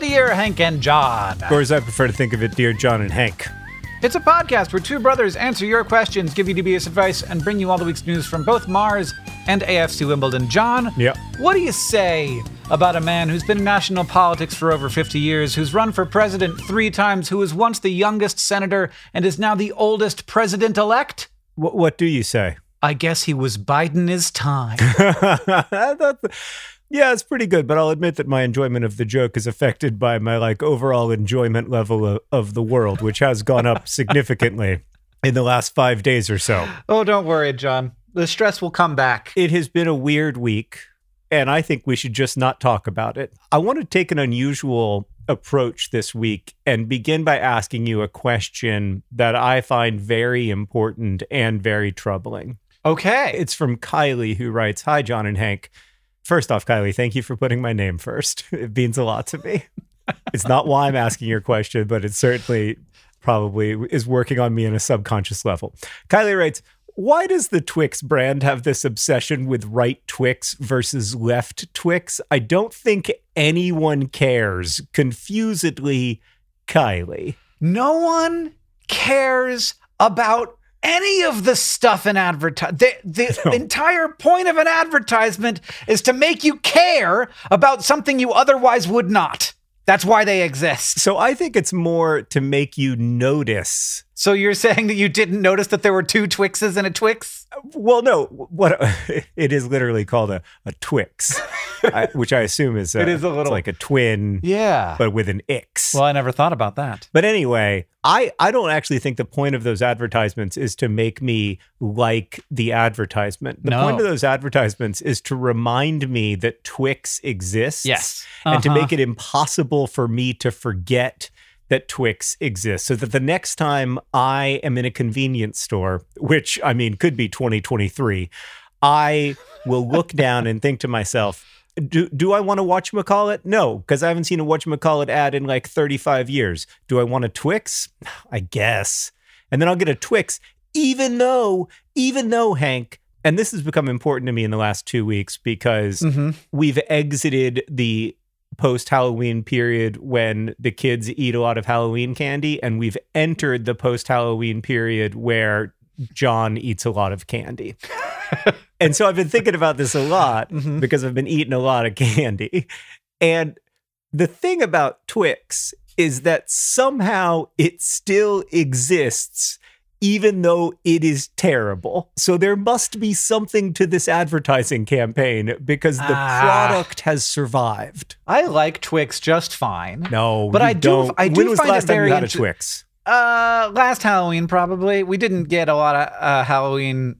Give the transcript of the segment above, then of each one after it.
Dear Hank and John. Or as I prefer to think of it, Dear John and Hank. It's a podcast where two brothers answer your questions, give you dubious advice, and bring you all the week's news from both Mars and AFC Wimbledon. John, yep. What do you say about a man who's been in national politics for over 50 years, who's run for president 3 times, who was once the youngest senator and is now the oldest president-elect? What do you say? I guess he was biding his time. Yeah, it's pretty good, but I'll admit that my enjoyment of the joke is affected by my overall enjoyment level of the world, which has gone up significantly in the last 5 days or so. Oh, don't worry, John. The stress will come back. It has been a weird week, and I think we should just not talk about it. I want to take an unusual approach this week and begin by asking you a question that I find very important and very troubling. Okay. It's from Kylie, who writes, "Hi, John and Hank. First off, Kylie, thank you for putting my name first. It means a lot to me. It's not why I'm asking your question, but it certainly probably is working on me in a subconscious level." Kylie writes, "Why does the Twix brand have this obsession with right Twix versus left Twix? I don't think anyone cares. Confusedly, Kylie." No one cares about any of the stuff in advertising. The entire point of an advertisement is to make you care about something you otherwise would not. That's why they exist. So I think it's more to make you notice. So you're saying that you didn't notice that there were 2 Twixes in a Twix? Well, no. It is literally called a Twix, which I assume is it is a little, it's like a twin, yeah, but with an X. Well, I never thought about that. But anyway, I don't actually think the point of those advertisements is to make me like the advertisement. The point of those advertisements is to remind me that Twix exists, yes, and to make it impossible for me to forget that Twix exists, so that the next time I am in a convenience store, which, I mean, could be 2023, I will look down and think to myself, do I want to Whatchamacallit? No, because I haven't seen a Whatchamacallit ad in 35 years. Do I want a Twix? I guess. And then I'll get a Twix, even though, Hank, and this has become important to me in the last 2 weeks because we've exited the post-Halloween period when the kids eat a lot of Halloween candy, and we've entered the post-Halloween period where John eats a lot of candy. And so I've been thinking about this a lot because I've been eating a lot of candy. And the thing about Twix is that somehow it still exists, even though it is terrible. So there must be something to this advertising campaign because the product has survived. I like Twix just fine. No, but I do. When was the last time you had a Twix? Last Halloween, probably. We didn't get a lot of Halloween.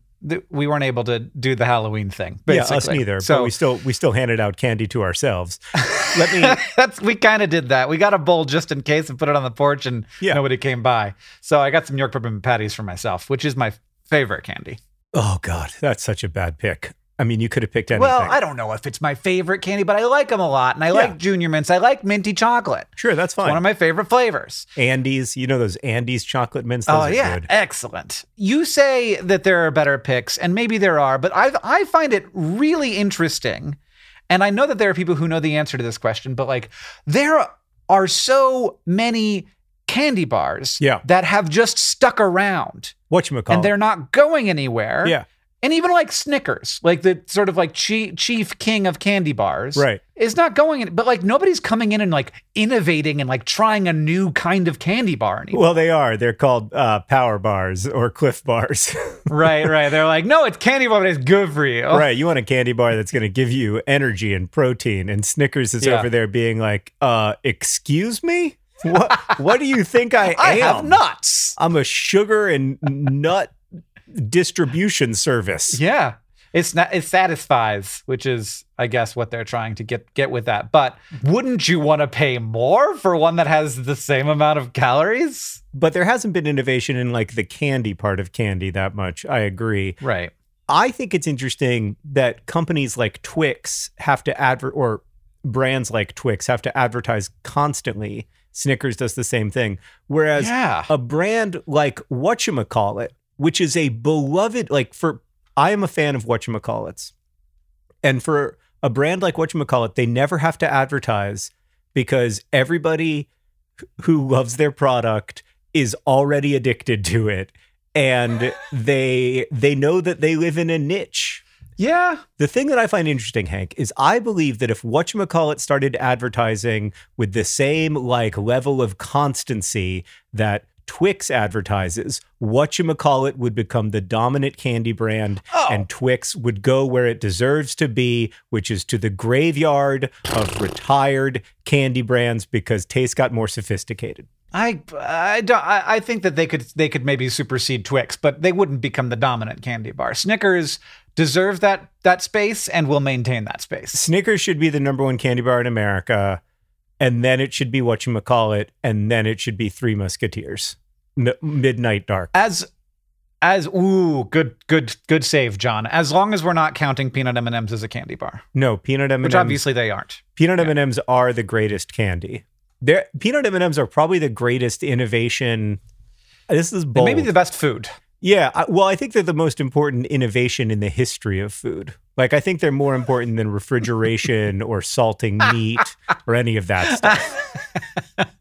We weren't able to do the Halloween thing, basically. Yeah, us neither. So, but we still handed out candy to ourselves. We kind of did that. We got a bowl just in case and put it on the porch, and nobody came by. So I got some York peppermint patties for myself, which is my favorite candy. Oh God, that's such a bad pick. I mean, you could have picked anything. Well, I don't know if it's my favorite candy, but I like them a lot. And I like Junior Mints. I like minty chocolate. Sure, that's fine. It's one of my favorite flavors. Andes, you know those Andes chocolate mints? Those are good. Excellent. You say that there are better picks, and maybe there are, but I find it really interesting. And I know that there are people who know the answer to this question, but like there are so many candy bars that have just stuck around. Whatchamacallit. And they're not going anywhere. Yeah. And even like Snickers, like the sort of like chief king of candy bars, right, is not going in, but like nobody's coming in and like innovating and like trying a new kind of candy bar anymore. Well, they are. They're called power bars or Cliff bars. Right. They're like, no, it's candy bar, but it's good for you. Right. You want a candy bar that's going to give you energy and protein. And Snickers is over there being like, excuse me? What do you think I am? I have nuts. I'm a sugar and nut distribution service. Yeah. It satisfies, which is, I guess, what they're trying to get with that. But wouldn't you want to pay more for one that has the same amount of calories? But there hasn't been innovation in like the candy part of candy that much. I agree. Right. I think it's interesting that companies like Twix have to or brands like Twix have to advertise constantly. Snickers does the same thing. Whereas a brand like Whatchamacallit, which is a beloved, like I am a fan of Whatchamacallits. And for a brand like Whatchamacallit, they never have to advertise because everybody who loves their product is already addicted to it. And they know that they live in a niche. Yeah. The thing that I find interesting, Hank, is I believe that if Whatchamacallit started advertising with the same like level of constancy that Twix advertises, Whatchamacallit would become the dominant candy brand, and Twix would go where it deserves to be, which is to the graveyard of retired candy brands because taste got more sophisticated. I think that they could maybe supersede Twix, but they wouldn't become the dominant candy bar. Snickers deserves that space and will maintain that space. Snickers should be the #1 candy bar in America. And then it should be Whatchamacallit, and then it should be Three Musketeers, Midnight Dark. Good save, John. As long as we're not counting peanut M&Ms as a candy bar. No, peanut M&Ms. Which obviously they aren't. Peanut M&Ms are the greatest candy. Peanut M&Ms are probably the greatest innovation. This is bold. Maybe the best food. Yeah, I think they're the most important innovation in the history of food. Like, I think they're more important than refrigeration or salting meat or any of that stuff.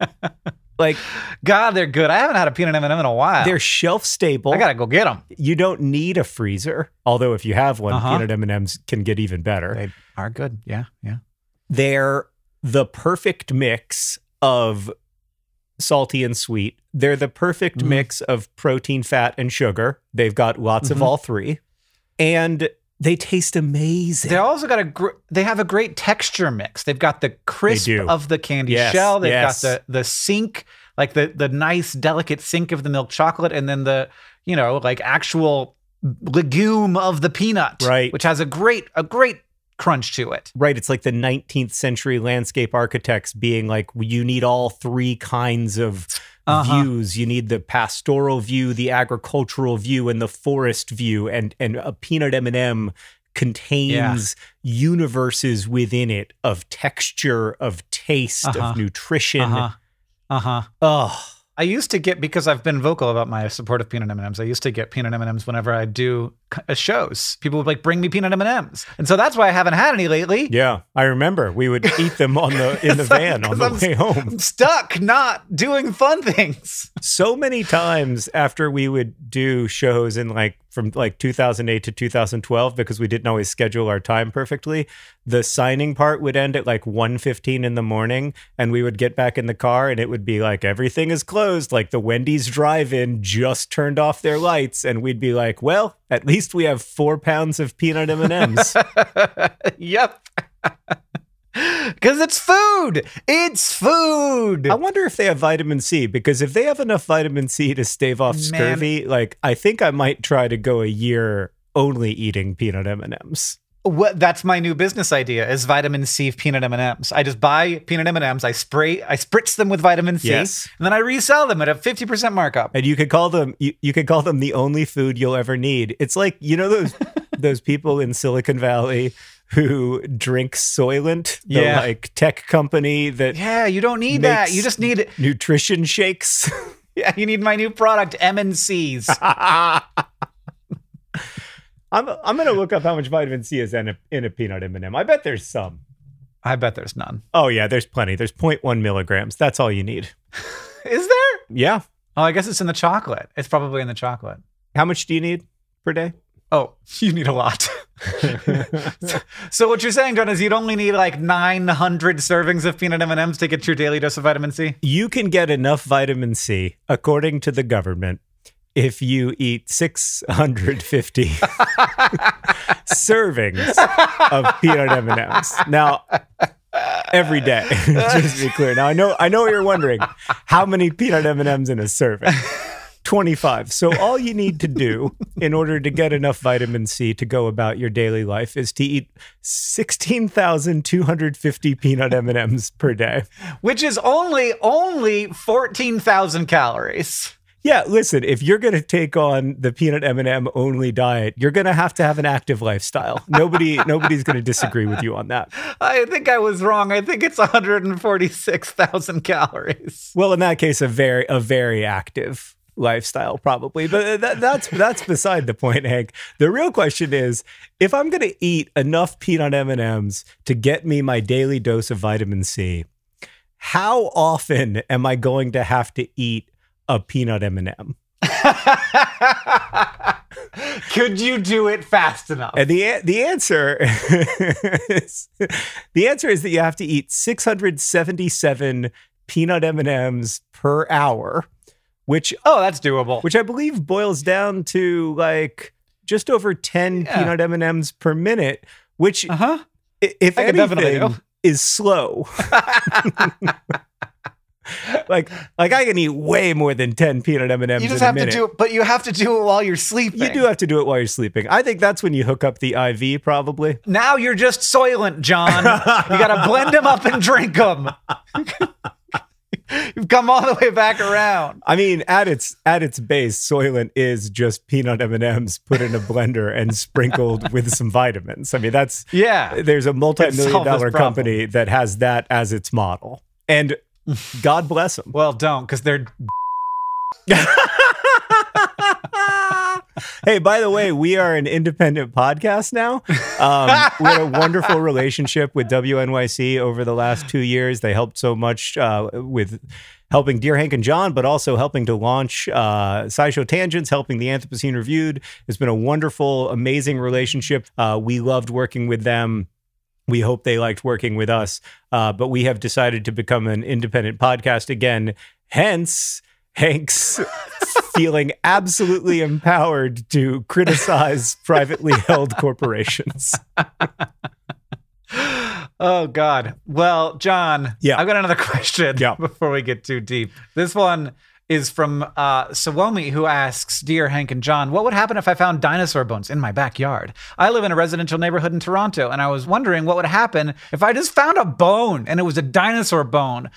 Like, God, they're good. I haven't had a peanut M&M in a while. They're shelf stable. I gotta go get them. You don't need a freezer. Although if you have one, peanut M&Ms can get even better. They are good. Yeah, yeah. They're the perfect mix of salty and sweet. They're the perfect mix of protein, fat, and sugar. They've got lots of all three. And they taste amazing. They also got they have a great texture mix. They've got the crisp of the candy shell. They've got the sink, like the nice delicate sink of the milk chocolate, and then the, you know, like actual legume of the peanut, right, which has a great crunch to it. Right, it's like the 19th century landscape architects being like, you need all three kinds of views. You need the pastoral view, the agricultural view, and the forest view, and a peanut M&M contains universes within it of texture, of taste, of nutrition. Oh. I used to get, because I've been vocal about my support of peanut M&Ms, I used to get peanut M&Ms whenever I do shows. People would like bring me peanut M&Ms. And so that's why I haven't had any lately. Yeah, I remember. We would eat them in the van on the way home. I'm stuck not doing fun things. So many times after we would do shows in like, from like 2008 to 2012, because we didn't always schedule our time perfectly, the signing part would end at like 1:15 in the morning, and we would get back in the car and it would be like, everything is closed, like the Wendy's drive-in just turned off their lights, and we'd be like, well, at least we have 4 pounds of peanut M&Ms. Yep. Because it's food. It's food. I wonder if they have vitamin C, because if they have enough vitamin C to stave off scurvy, like I think I might try to go a year only eating peanut M&Ms. That's my new business idea, is vitamin C peanut M&Ms. I just buy peanut M&Ms, I spritz them with vitamin C, and then I resell them at a 50% markup. And you could call them the only food you'll ever need. It's like, you know those those people in Silicon Valley who drink Soylent, the like tech company that you don't need that. You just need nutrition shakes. Yeah, you need my new product, M&Cs. I'm going to look up how much vitamin C is in a peanut M&M. I bet there's some. I bet there's none. Oh, yeah, there's plenty. There's 0.1 milligrams. That's all you need. Is there? Yeah. Oh, I guess it's in the chocolate. It's probably in the chocolate. How much do you need per day? Oh, you need a lot. So what you're saying, John, is you'd only need like 900 servings of peanut M&Ms to get your daily dose of vitamin C? You can get enough vitamin C, according to the government, if you eat 650 servings of peanut M&Ms. Now, every day, just to be clear. Now, I know what you're wondering. How many peanut M&Ms in a serving? 25. So all you need to do in order to get enough vitamin C to go about your daily life is to eat 16,250 peanut M&Ms per day. Which is only 14,000 calories. Yeah, listen, if you're going to take on the peanut M&M only diet, you're going to have an active lifestyle. Nobody's going to disagree with you on that. I think I was wrong. I think it's 146,000 calories. Well, in that case, a very active lifestyle probably. But that's beside the point, Hank. The real question is, if I'm going to eat enough peanut M&Ms to get me my daily dose of vitamin C, how often am I going to have to eat a peanut M&M? Could you do it fast enough? And the answer is that you have to eat 677 peanut M&Ms per hour, which that's doable. Which I believe boils down to like just over 10 peanut M&Ms per minute, which if anything is slow. Like I can eat way more than 10 peanut M&Ms. You just have to do it, but you have to do it while you're sleeping. You do have to do it while you're sleeping. I think that's when you hook up the IV, probably. Now you're just Soylent, John. You got to blend them up and drink them. You've come all the way back around. I mean, at its base, Soylent is just peanut M&Ms put in a blender and sprinkled with some vitamins. I mean, that's there's a multi-million-dollar company that has that as its model. And God bless them. Well, don't, because they're... Hey, by the way, we are an independent podcast now. We had a wonderful relationship with WNYC over the last 2 years. They helped so much with helping Dear Hank and John, but also helping to launch SciShow Tangents, helping The Anthropocene Reviewed. It's been a wonderful, amazing relationship. We loved working with them. We hope they liked working with us, but we have decided to become an independent podcast again. Hence, Hank's feeling absolutely empowered to criticize privately held corporations. Oh, God. Well, John, I've got another question before we get too deep. This one is from Sawomi, who asks, Dear Hank and John, what would happen if I found dinosaur bones in my backyard? I live in a residential neighborhood in Toronto, and I was wondering what would happen if I just found a bone and it was a dinosaur bone.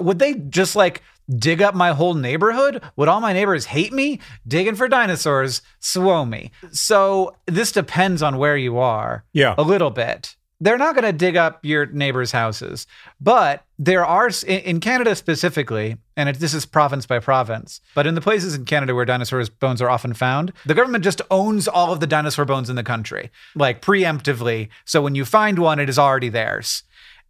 Would they just like dig up my whole neighborhood? Would all my neighbors hate me? Digging for dinosaurs, Sawomi. So this depends on where you are a little bit. They're not going to dig up your neighbors' houses, but there are, in Canada specifically, and this is province by province, but in the places in Canada where dinosaur bones are often found, the government just owns all of the dinosaur bones in the country, like preemptively. So when you find one, it is already theirs.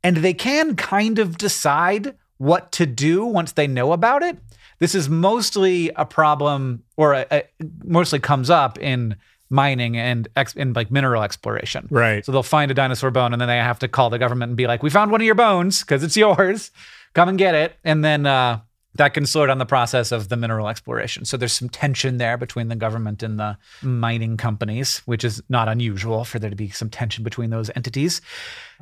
And they can kind of decide what to do once they know about it. This is mostly a problem, or mostly comes up in mining and in like mineral exploration. Right. So they'll find a dinosaur bone and then they have to call the government and be like, we found one of your bones because it's yours. Come and get it. And then that can slow down the process of the mineral exploration. So there's some tension there between the government and the mining companies, which is not unusual for there to be some tension between those entities.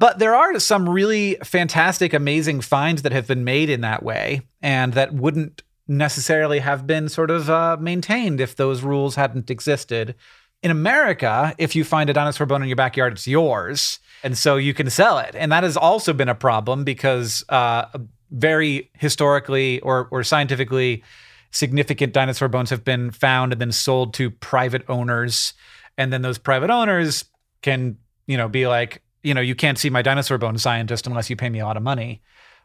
But there are some really fantastic, amazing finds that have been made in that way and that wouldn't necessarily have been sort of maintained if those rules hadn't existed. In America, if you find a dinosaur bone in your backyard, it's yours, and so you can sell it. And that has also been a problem because very historically or scientifically significant dinosaur bones have been found and then sold to private owners And then those private owners can, you know, be like, you know, you can't see my dinosaur bone, scientist, unless you pay me a lot of money.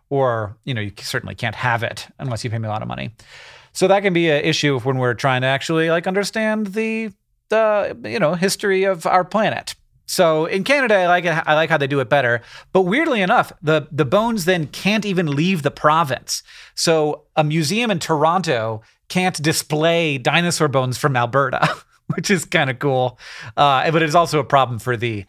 Or, you know, you certainly can't have it unless you pay me a lot of money. So that can be an issue when we're trying to actually like understand the you know, history of our planet. So in Canada, I like it, I like how they do it better. But weirdly enough, the bones then can't even leave the province. So a museum in Toronto can't display dinosaur bones from Alberta, which is kind of cool. But it's also a problem for the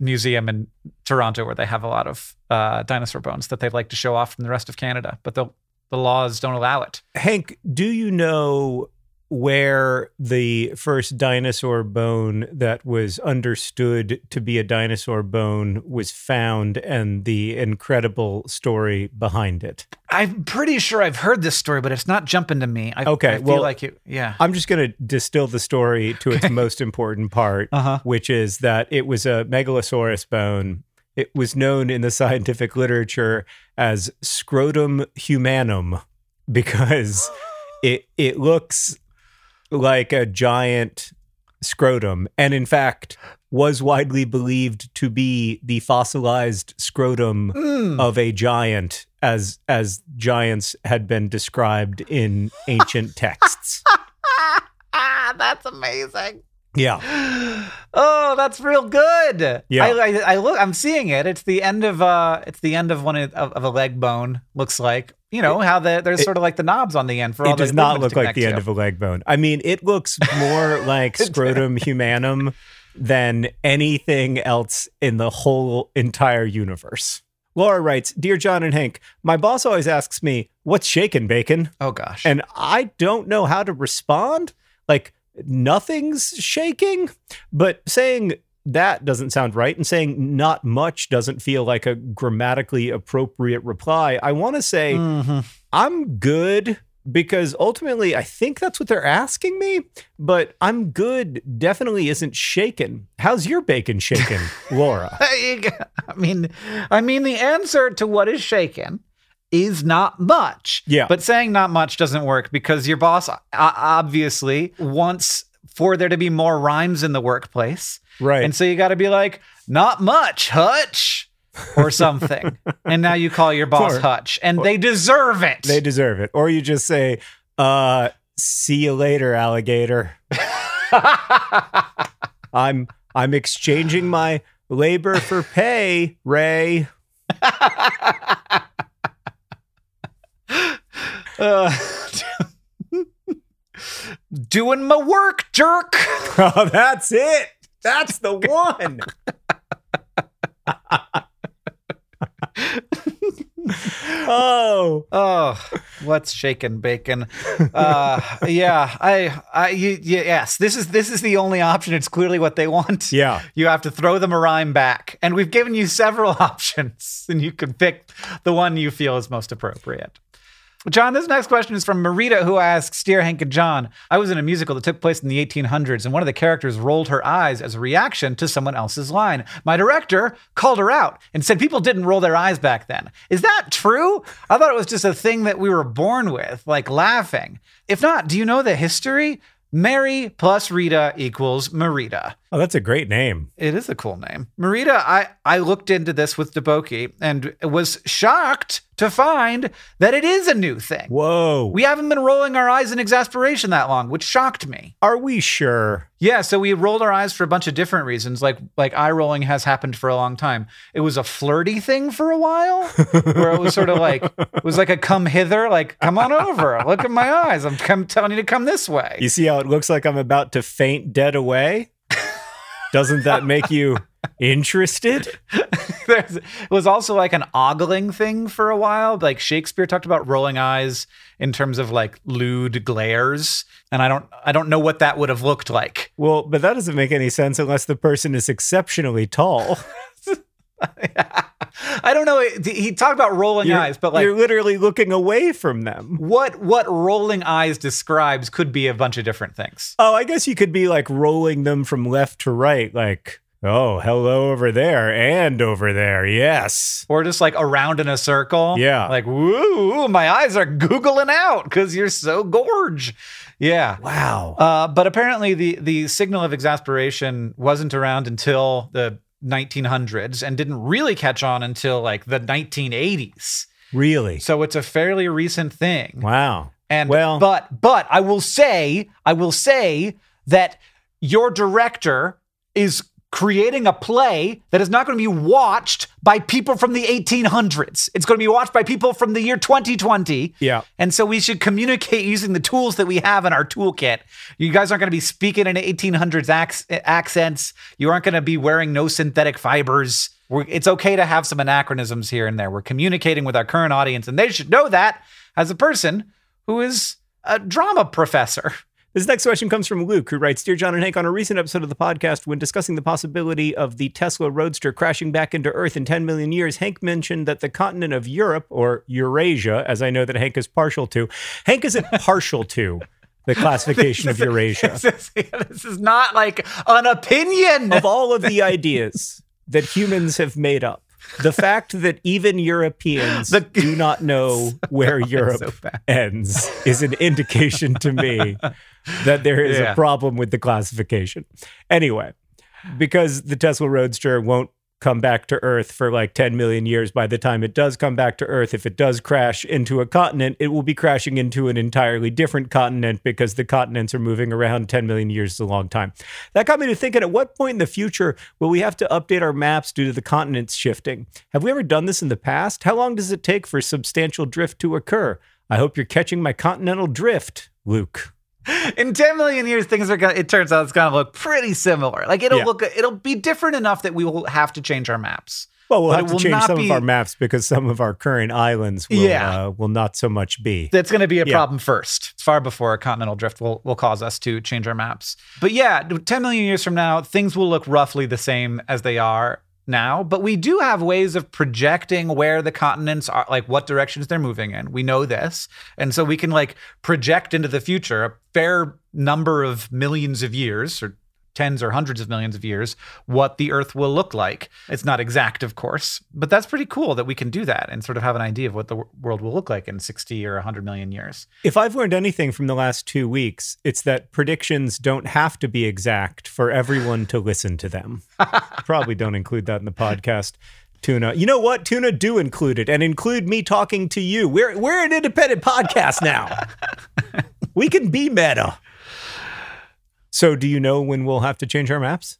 museum in Toronto, where they have a lot of dinosaur bones that they'd like to show off from the rest of Canada. But the laws don't allow it. Hank, do you know where the first dinosaur bone that was understood to be a dinosaur bone was found and the incredible story behind it? I'm pretty sure I've heard this story, but it's not jumping to me. I feel like it, yeah. I'm just going to distill the story to its most important part, which is that it was a Megalosaurus bone. It was known in the scientific literature as scrotum humanum because it looks like a giant scrotum, and in fact was widely believed to be the fossilized scrotum of a giant, as giants had been described in ancient texts. That's amazing. Yeah. Oh, that's real good. Yeah. I look, I'm seeing it. It's the end of one of a leg bone, looks like. You know, how there's sort of like the knobs on the end for all the movement to connect to. It does not look like the end of a leg bone. I mean, it looks more like scrotum humanum than anything else in the whole entire universe. Laura writes, "Dear John and Hank, my boss always asks me, 'What's shakin', bacon?' Oh, gosh. And I don't know how to respond. Like, nothing's shaking, but saying that doesn't sound right, and saying not much doesn't feel like a grammatically appropriate reply. I want to say I'm good, because ultimately I think that's what they're asking me, but I'm good definitely isn't shaken. How's your bacon shaken, Laura?" I mean the answer to what is shaken is not much. Yeah. But saying not much doesn't work because your boss obviously wants for there to be more rhymes in the workplace. Right. And so you got to be like, "Not much, Hutch," or something. And now you call your boss Hutch, and they deserve it. They deserve it. Or you just say, "See you later, alligator." I'm exchanging my labor for pay, Ray. Doing my work, jerk. Oh, that's it. That's the one. Oh, what's shaking, bacon? Yeah, yes. This is the only option. It's clearly what they want. Yeah, you have to throw them a rhyme back, and we've given you several options, and you can pick the one you feel is most appropriate. John, this next question is from Marita, who asks, "Dear Hank and John, I was in a musical that took place in the 1800s, and one of the characters rolled her eyes as a reaction to someone else's line. My director called her out and said people didn't roll their eyes back then. Is that true? I thought it was just a thing that we were born with, like laughing. If not, do you know the history? Mary plus Rita equals Marita." Oh, that's a great name. It is a cool name. Marita, I looked into this with Deboki and was shocked to find that it is a new thing. Whoa. We haven't been rolling our eyes in exasperation that long, which shocked me. Are we sure? Yeah, so we rolled our eyes for a bunch of different reasons. Like eye rolling has happened for a long time. It was a flirty thing for a while, where it was sort of like, it was like a come hither, like, come on over, look at my eyes. I'm telling you to come this way. You see how it looks like I'm about to faint dead away? Doesn't that make you interested? It was also like an ogling thing for a while. Like Shakespeare talked about rolling eyes in terms of like lewd glares. And I don't know what that would have looked like. Well, but that doesn't make any sense unless the person is exceptionally tall. I don't know. He talked about rolling eyes, but like you're literally looking away from them. What rolling eyes describes could be a bunch of different things. Oh, I guess you could be like rolling them from left to right, like Oh, hello over there and over there. Yes. Or just like around in a circle. Yeah. Like, woo, my eyes are googling out because you're so gorge. Yeah. Wow. But apparently the signal of exasperation wasn't around until the 1900s and didn't really catch on until like the 1980s. Really? So it's a fairly recent thing. Wow. And well, but I will say that your director is creating a play that is not going to be watched by people from the 1800s. It's going to be watched by people from the year 2020. Yeah. And so we should communicate using the tools that we have in our toolkit. You guys aren't going to be speaking in 1800s accents. You aren't going to be wearing no synthetic fibers. It's okay to have some anachronisms here and there. We're communicating with our current audience, and they should know that as a person who is a drama professor. This next question comes from Luke, who writes, Dear John and Hank, on a recent episode of the podcast, when discussing the possibility of the Tesla Roadster crashing back into Earth in 10 million years, Hank mentioned that the continent of Europe, or Eurasia, as I know that Hank is partial to, Hank isn't partial to the classification of Eurasia. This is not like an opinion. Of all of the ideas that humans have made up, the fact that even Europeans do not know where Europe ends is an indication to me that there is a problem with the classification. Anyway, because the Tesla Roadster won't come back to Earth for like 10 million years, by the time it does come back to Earth, if it does crash into a continent, it will be crashing into an entirely different continent because the continents are moving around. 10 million years is a long time. That got me to thinking, at what point in the future will we have to update our maps due to the continents shifting? Have we ever done this in the past? How long does it take for substantial drift to occur? I hope you're catching my continental drift, Luke. In 10 million years, things are going to, it turns out it's going to look pretty similar. Like it'll be different enough that we will have to change our maps. Well, we'll have to change some of our maps because some of our current islands will not so much be. That's going to be a problem first. It's far before a continental drift will cause us to change our maps. But yeah, 10 million years from now, things will look roughly the same as they are now, but we do have ways of projecting where the continents are, like what directions they're moving in. We know this. And so we can like project into the future a fair number of millions of years, or tens or hundreds of millions of years, what the Earth will look like. It's not exact, of course, but that's pretty cool that we can do that and sort of have an idea of what the world will look like in 60 or 100 million years. If I've learned anything from the last 2 weeks, it's that predictions don't have to be exact for everyone to listen to them. Probably don't include that in the podcast. Tuna. You know what? Tuna, do include it, and include me talking to you. We're an independent podcast now. We can be meta. So do you know when we'll have to change our maps?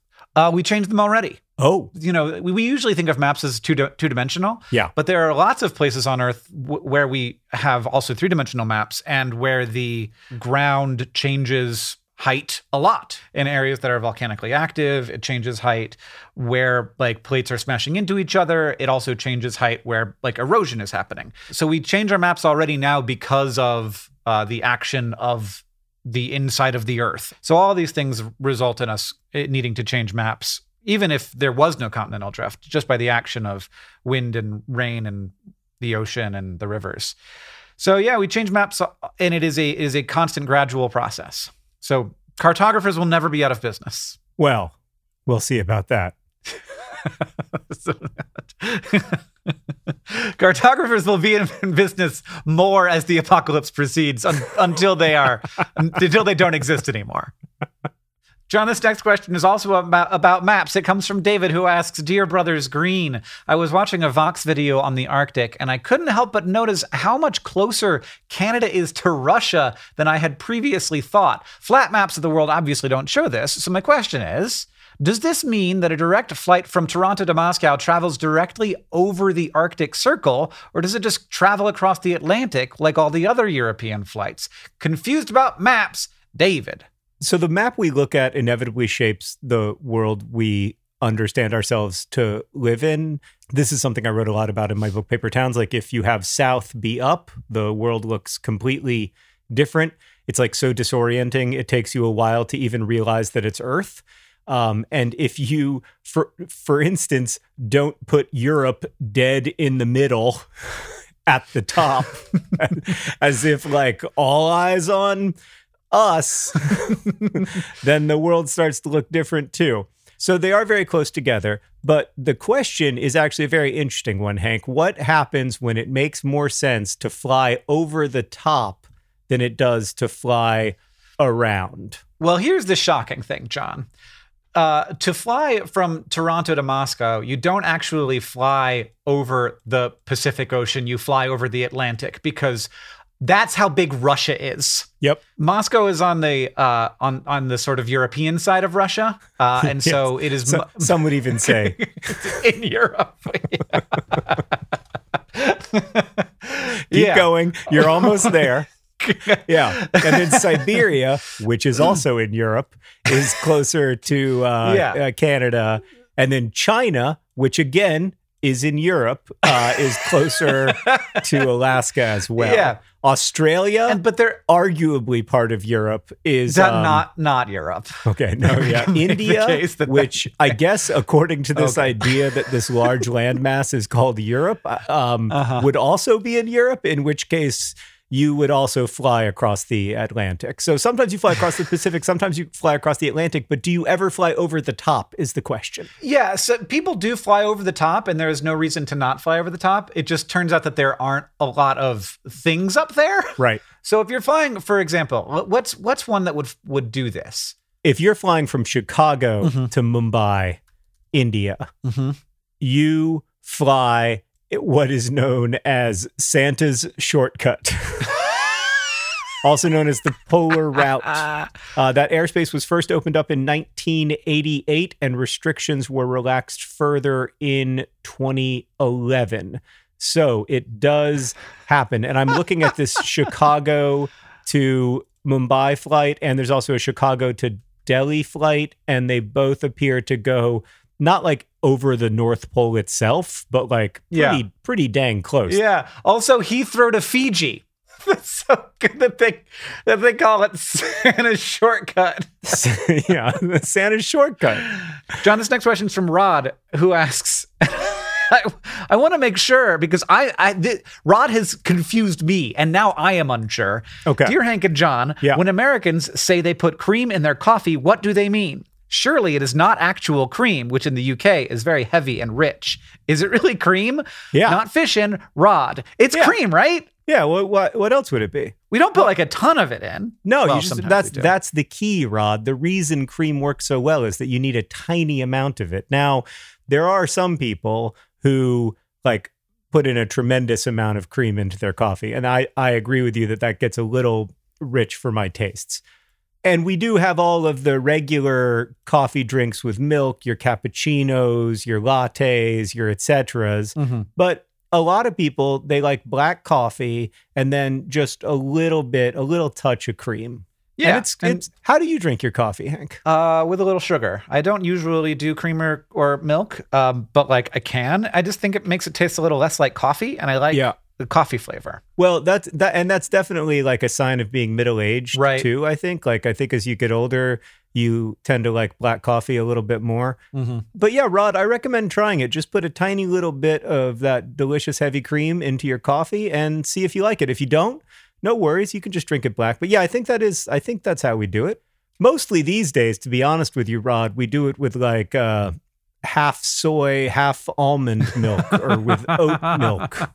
We changed them already. Oh. You know, we usually think of maps as two-dimensional. Yeah. But there are lots of places on Earth where we have also three-dimensional maps, and where the ground changes height a lot. In areas that are volcanically active, it changes height. Where like plates are smashing into each other, it also changes height where like erosion is happening. So we change our maps already now because of the action of the inside of the Earth. So all these things result in us needing to change maps, even if there was no continental drift, just by the action of wind and rain and the ocean and the rivers. So yeah, we change maps, and it is a constant gradual process. So cartographers will never be out of business. Well, we'll see about that. Cartographers will be in business more as the apocalypse proceeds until they don't exist anymore. John, this next question is also about maps. It comes from David, who asks, Dear Brothers Green, I was watching a Vox video on the Arctic, and I couldn't help but notice how much closer Canada is to Russia than I had previously thought. Flat maps of the world obviously don't show this, so my question is, does this mean that a direct flight from Toronto to Moscow travels directly over the Arctic Circle, or does it just travel across the Atlantic like all the other European flights? Confused about maps, David. So the map we look at inevitably shapes the world we understand ourselves to live in. This is something I wrote a lot about in my book, Paper Towns. Like, if you have south be up, the world looks completely different. It's like so disorienting, it takes you a while to even realize that it's Earth. And if you, for instance, don't put Europe dead in the middle at the top, as if like all eyes on us, then the world starts to look different too. So they are very close together, but the question is actually a very interesting one, Hank. What happens when it makes more sense to fly over the top than it does to fly around? Well, here's the shocking thing, John. To fly from Toronto to Moscow, you don't actually fly over the Pacific Ocean. You fly over the Atlantic because that's how big Russia is. Yep. Moscow is on the sort of European side of Russia. And yes. So it is. Some would even say it's in Europe. Keep going. You're almost there. Yeah. And then Siberia, which is also in Europe, is closer to Canada. And then China, which again is in Europe, is closer to Alaska as well. Yeah. Australia, but they're arguably part of Europe, is not Europe. Okay, no, yeah. India, which I guess according to this idea that this large landmass is called Europe, would also be in Europe, in which case you would also fly across the Atlantic. So sometimes you fly across the Pacific, sometimes you fly across the Atlantic, but do you ever fly over the top is the question. Yeah, so people do fly over the top, and there is no reason to not fly over the top. It just turns out that there aren't a lot of things up there. Right. So if you're flying, for example, what's one that would do this? If you're flying from Chicago to Mumbai, India, you fly what is known as Santa's Shortcut, also known as the Polar Route. That airspace was first opened up in 1988, and restrictions were relaxed further in 2011. So it does happen. And I'm looking at this Chicago to Mumbai flight, and there's also a Chicago to Delhi flight, and they both appear to go not like over the North Pole itself, but like pretty dang close. Yeah. Also, Heathrow to Fiji. That's so good that they call it Santa's Shortcut. Yeah, Santa's Shortcut. John, this next question is from Rod, who asks, I want to make sure because Rod has confused me and now I am unsure. Okay. Dear Hank and John, when Americans say they put cream in their coffee, what do they mean? Surely it is not actual cream, which in the UK is very heavy and rich. Is it really cream? Yeah. Not fish in, Rod. It's cream, right? Yeah. Well, what else would it be? We don't put like a ton of it in. No, well, that's the key, Rod. The reason cream works so well is that you need a tiny amount of it. Now, there are some people who like put in a tremendous amount of cream into their coffee. And I agree with you that gets a little rich for my tastes. And we do have all of the regular coffee drinks with milk, your cappuccinos, your lattes, your et ceteras. But a lot of people, they like black coffee and then just a little touch of cream. Yeah. And how do you drink your coffee, Hank? With a little sugar. I don't usually do creamer or milk, but like I can. I just think it makes it taste a little less like coffee. And I like the coffee flavor. Well, that's definitely like a sign of being middle-aged too, I think. Like, I think as you get older, you tend to like black coffee a little bit more. But yeah, Rod, I recommend trying it. Just put a tiny little bit of that delicious heavy cream into your coffee and see if you like it. If you don't, no worries. You can just drink it black. But yeah, I think that's how we do it. Mostly these days, to be honest with you, Rod, we do it with like half soy, half almond milk or with oat milk.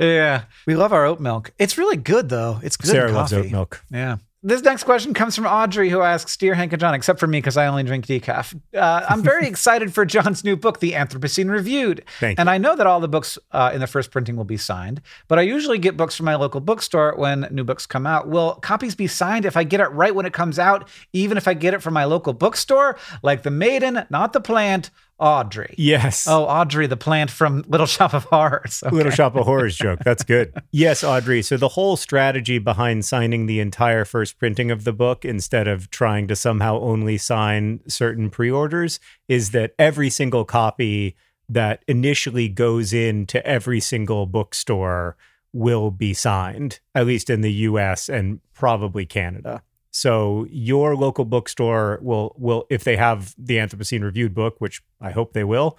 Yeah. We love our oat milk. It's really good, though. It's good in coffee. Sarah loves oat milk. Yeah. This next question comes from Audrey, who asks, Dear Hank and John, except for me, because I only drink decaf. I'm very excited for John's new book, The Anthropocene Reviewed. Thank you. I know that all the books in the first printing will be signed, but I usually get books from my local bookstore when new books come out. Will copies be signed if I get it right when it comes out, even if I get it from my local bookstore? Like the maiden, not the plant, Audrey. Yes. Oh, Audrey, the plant from Little Shop of Horrors. Okay. Little Shop of Horrors joke. That's good. Yes, Audrey. So the whole strategy behind signing the entire first printing of the book instead of trying to somehow only sign certain pre-orders is that every single copy that initially goes into every single bookstore will be signed, at least in the US and probably Canada. So your local bookstore will if they have the Anthropocene Reviewed book, which I hope they will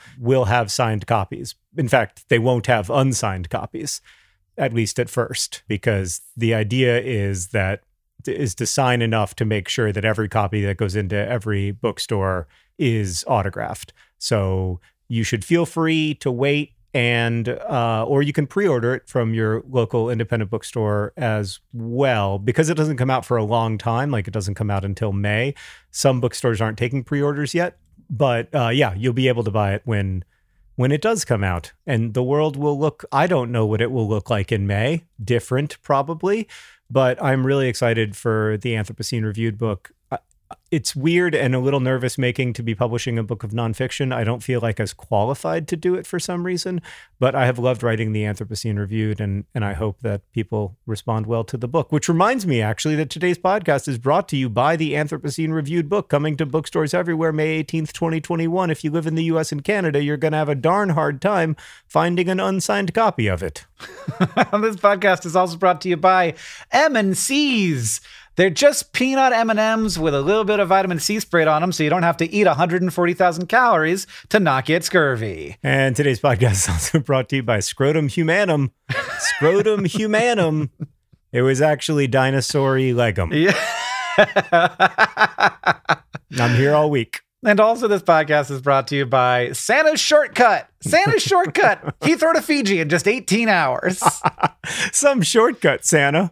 have signed copies. In fact, they won't have unsigned copies, at least at first, because the idea is that is to sign enough to make sure that every copy that goes into every bookstore is autographed. So you should feel free to wait, and or you can pre-order it from your local independent bookstore as well. Because it doesn't come out for a long time, like it doesn't come out until May, some bookstores aren't taking pre-orders yet. But yeah, you'll be able to buy it when it does come out. And the world will look, I don't know what it will look like in May, different probably, but I'm really excited for the Anthropocene Reviewed book. It's weird and a little nervous making to be publishing a book of nonfiction. I don't feel like as qualified to do it for some reason, but I have loved writing the Anthropocene Reviewed, and I hope that people respond well to the book, which reminds me actually that today's podcast is brought to you by the Anthropocene Reviewed book, coming to bookstores everywhere May 18th, 2021. If you live in the US and Canada, you're going to have a darn hard time finding an unsigned copy of it. This podcast is also brought to you by M&C's. They're just peanut M&Ms with a little bit of vitamin C sprayed on them, so you don't have to eat 140,000 calories to not get scurvy. And today's podcast is also brought to you by Scrotum Humanum. Scrotum Humanum. It was actually dinosaur-y legum. Yeah. I'm here all week. And also this podcast is brought to you by Santa's Shortcut. Santa's Shortcut. Heathrow to Fiji in just 18 hours. Some shortcut, Santa.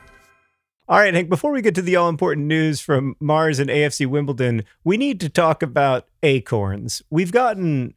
All right, Hank, before we get to the all-important news from Mars and AFC Wimbledon, we need to talk about acorns. We've gotten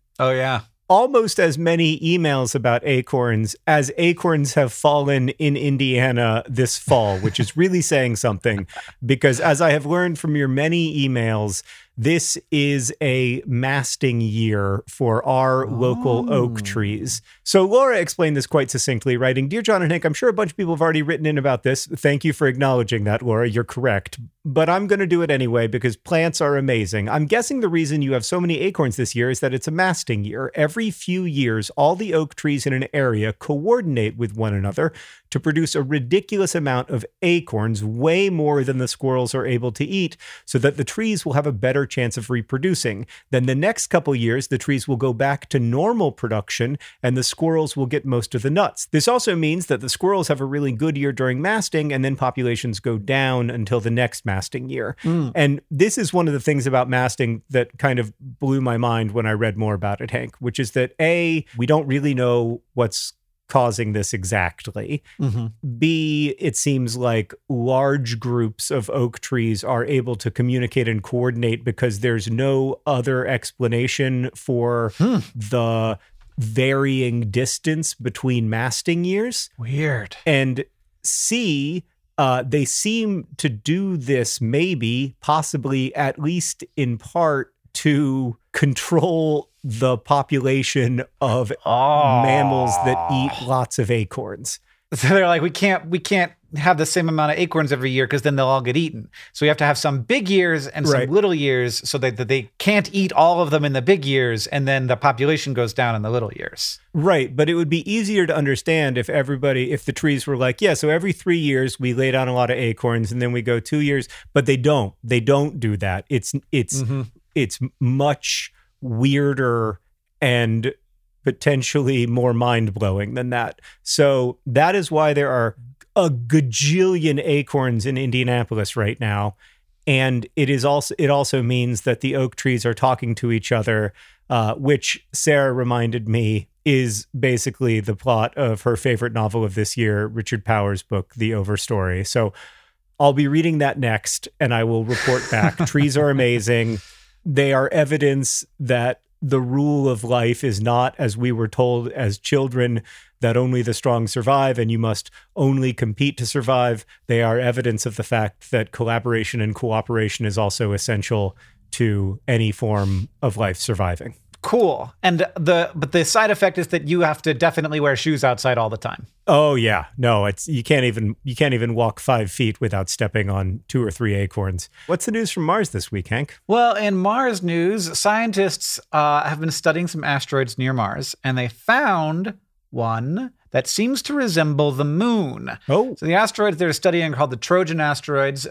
almost as many emails about acorns as acorns have fallen in Indiana this fall, which is really saying something, because as I have learned from your many emails, this is a masting year for our local oak trees. So Laura explained this quite succinctly, writing, "Dear John and Hank, I'm sure a bunch of people have already written in about this. Thank you for acknowledging that, Laura. You're correct. But I'm going to do it anyway because plants are amazing. I'm guessing the reason you have so many acorns this year is that it's a masting year. Every few years, all the oak trees in an area coordinate with one another to produce a ridiculous amount of acorns, way more than the squirrels are able to eat, so that the trees will have a better chance of reproducing. Then the next couple years, the trees will go back to normal production and the squirrels will get most of the nuts. This also means that the squirrels have a really good year during masting, and then populations go down until the next masting year." And this is one of the things about masting that kind of blew my mind when I read more about it, Hank, which is that A, we don't really know what's causing this exactly. B, it seems like large groups of oak trees are able to communicate and coordinate because there's no other explanation for the varying distance between masting years. Weird. And C, they seem to do this maybe, possibly, at least in part, to control the population of mammals that eat lots of acorns. So they're like, we can't have the same amount of acorns every year because then they'll all get eaten. So you have to have some big years and some little years so that they can't eat all of them in the big years, and then the population goes down in the little years. Right, but it would be easier to understand if everybody, if the trees were like, yeah, so every 3 years we lay down a lot of acorns and then we go 2 years, but they don't do that. It's much weirder and potentially more mind-blowing than that. So that is why there are a gajillion acorns in Indianapolis right now. And it is also, it also means that the oak trees are talking to each other, which Sarah reminded me is basically the plot of her favorite novel of this year, Richard Powers' book, The Overstory. So I'll be reading that next and I will report back. Trees are amazing. They are evidence that the rule of life is not, as we were told as children, that only the strong survive and you must only compete to survive. They are evidence of the fact that collaboration and cooperation is also essential to any form of life surviving. Cool. And but the side effect is that you have to definitely wear shoes outside all the time. Oh yeah. No, it's you can't even walk 5 feet without stepping on 2 or 3 acorns. What's the news from Mars this week, Hank? Well, in Mars news, scientists have been studying some asteroids near Mars, and they found one that seems to resemble the moon. Oh. So the asteroids they're studying are called the Trojan asteroids.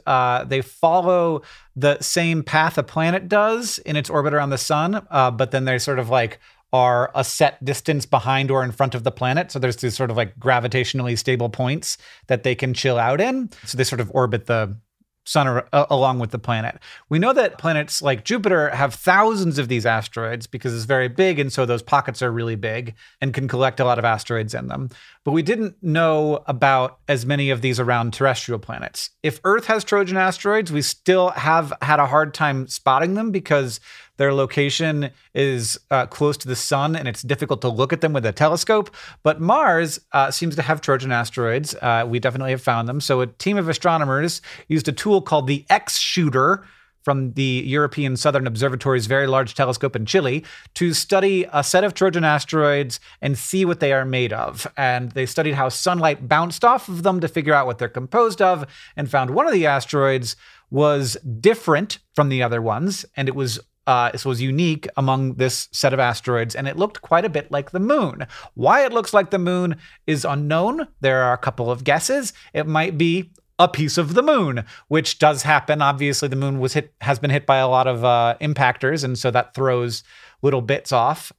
They follow the same path a planet does in its orbit around the sun, but then they sort of like are a set distance behind or in front of the planet. So there's these sort of like gravitationally stable points that they can chill out in. So they sort of orbit the sun along with the planet. We know that planets like Jupiter have thousands of these asteroids because it's very big, and so those pockets are really big and can collect a lot of asteroids in them. But we didn't know about as many of these around terrestrial planets. If Earth has Trojan asteroids, we still have had a hard time spotting them because their location is close to the sun and it's difficult to look at them with a telescope. But Mars seems to have Trojan asteroids. We definitely have found them. So a team of astronomers used a tool called the X-Shooter from the European Southern Observatory's Very Large Telescope in Chile to study a set of Trojan asteroids and see what they are made of. And they studied how sunlight bounced off of them to figure out what they're composed of, and found one of the asteroids was different from the other ones, and it was this was unique among this set of asteroids, and it looked quite a bit like the moon. Why it looks like the moon is unknown. There are a couple of guesses. It might be a piece of the moon, which does happen. Obviously, the moon has been hit by a lot of impactors, and so that throws little bits off.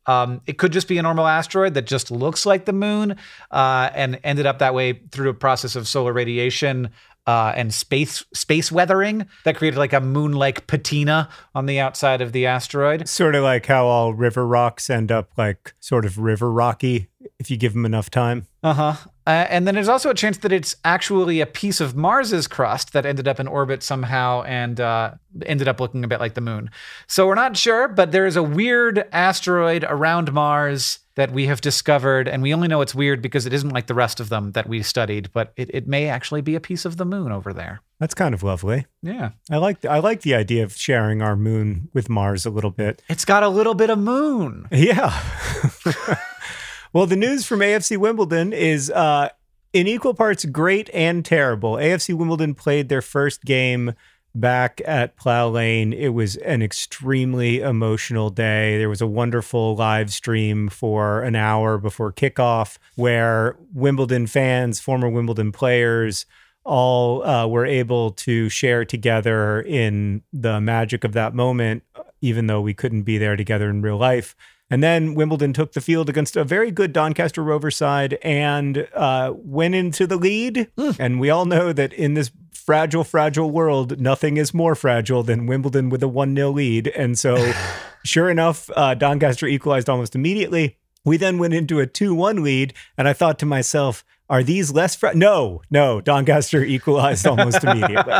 It could just be a normal asteroid that just looks like the moon and ended up that way through a process of solar radiation and space weathering that created like a moon-like patina on the outside of the asteroid. Sort of like how all river rocks end up like sort of river rocky if you give them enough time. And then there's also a chance that it's actually a piece of Mars's crust that ended up in orbit somehow and ended up looking a bit like the moon. So we're not sure, but there is a weird asteroid around Mars that we have discovered, and we only know it's weird because it isn't like the rest of them that we studied, but it may actually be a piece of the moon over there. That's kind of lovely. Yeah. I like the idea of sharing our moon with Mars a little bit. It's got a little bit of moon. Yeah. Well, the news from AFC Wimbledon is in equal parts great and terrible. AFC Wimbledon played their first game back at Plough Lane. It was an extremely emotional day. There was a wonderful live stream for an hour before kickoff where Wimbledon fans, former Wimbledon players, all were able to share together in the magic of that moment, even though we couldn't be there together in real life. And then Wimbledon took the field against a very good Doncaster Rovers side and went into the lead. And we all know that in this fragile, fragile world, nothing is more fragile than Wimbledon with a 1-0 lead. And so sure enough, Doncaster equalized almost immediately. We then went into a 2-1 lead. And I thought to myself, are these less fragile? No, Doncaster equalized almost immediately.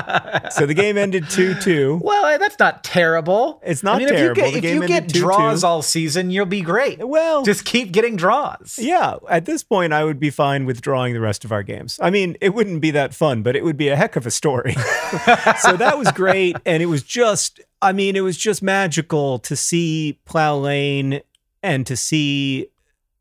So the game ended 2-2. Well, that's not terrible. It's not terrible. If you get 2-2. Draws all season, you'll be great. Well, just keep getting draws. Yeah. At this point, I would be fine with drawing the rest of our games. I mean, it wouldn't be that fun, but it would be a heck of a story. So that was great. And it was just, magical to see Plough Lane and to see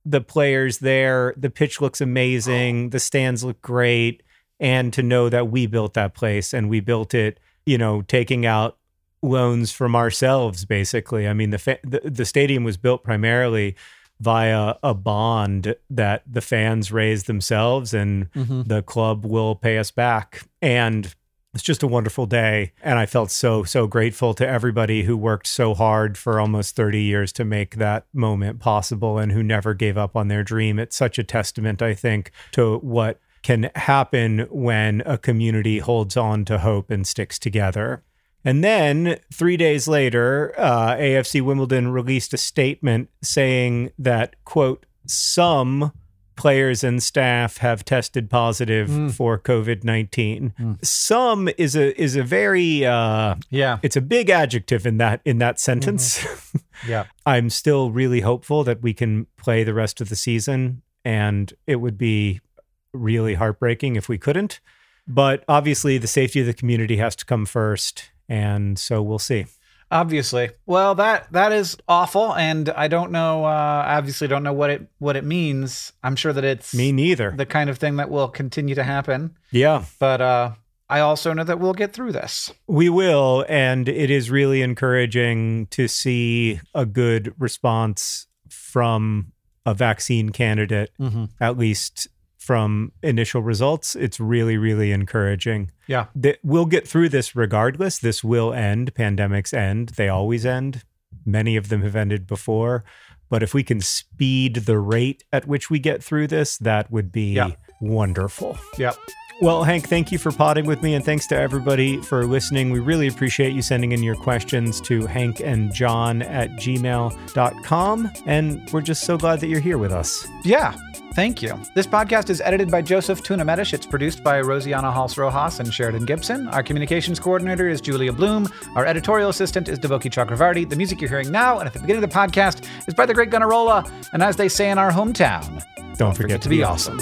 the players there. The pitch looks amazing. The stands look great. and to know that we built that place and we built it, you know, taking out loans from ourselves, basically. I mean, the stadium was built primarily via a bond that the fans raise themselves, and the club will pay us back. And it's just a wonderful day. And I felt so, so grateful to everybody who worked so hard for almost 30 years to make that moment possible and who never gave up on their dream. It's such a testament, I think, to what can happen when a community holds on to hope and sticks together. And then 3 days later, AFC Wimbledon released a statement saying that, quote, some players and staff have tested positive for COVID-19. Some is a very it's a big adjective in that sentence. Yeah. I'm still really hopeful that we can play the rest of the season, and it would be really heartbreaking if we couldn't. But obviously the safety of the community has to come first, and so we'll see. Obviously. Well, that is awful, and I don't know. Obviously, don't know what it means. I'm sure that it's me neither. The kind of thing that will continue to happen. Yeah, but I also know that we'll get through this. We will, and it is really encouraging to see a good response from a vaccine candidate, at least from initial results. It's really, really encouraging. Yeah. We'll get through this regardless. This will end. Pandemics end. They always end. Many of them have ended before. But if we can speed the rate at which we get through this, that would be wonderful. Yep. Well, Hank, thank you for potting with me, and thanks to everybody for listening. We really appreciate you sending in your questions to hankandjohn@gmail.com, and we're just so glad that you're here with us. Yeah, thank you. This podcast is edited by Joseph Tuna-Medish. It's produced by Rosianna Hals-Rojas and Sheridan Gibson. Our communications coordinator is Julia Bloom. Our editorial assistant is Deboki Chakravarty. The music you're hearing now and at the beginning of the podcast is by the great Gunnarola, and as they say in our hometown, don't forget to be awesome.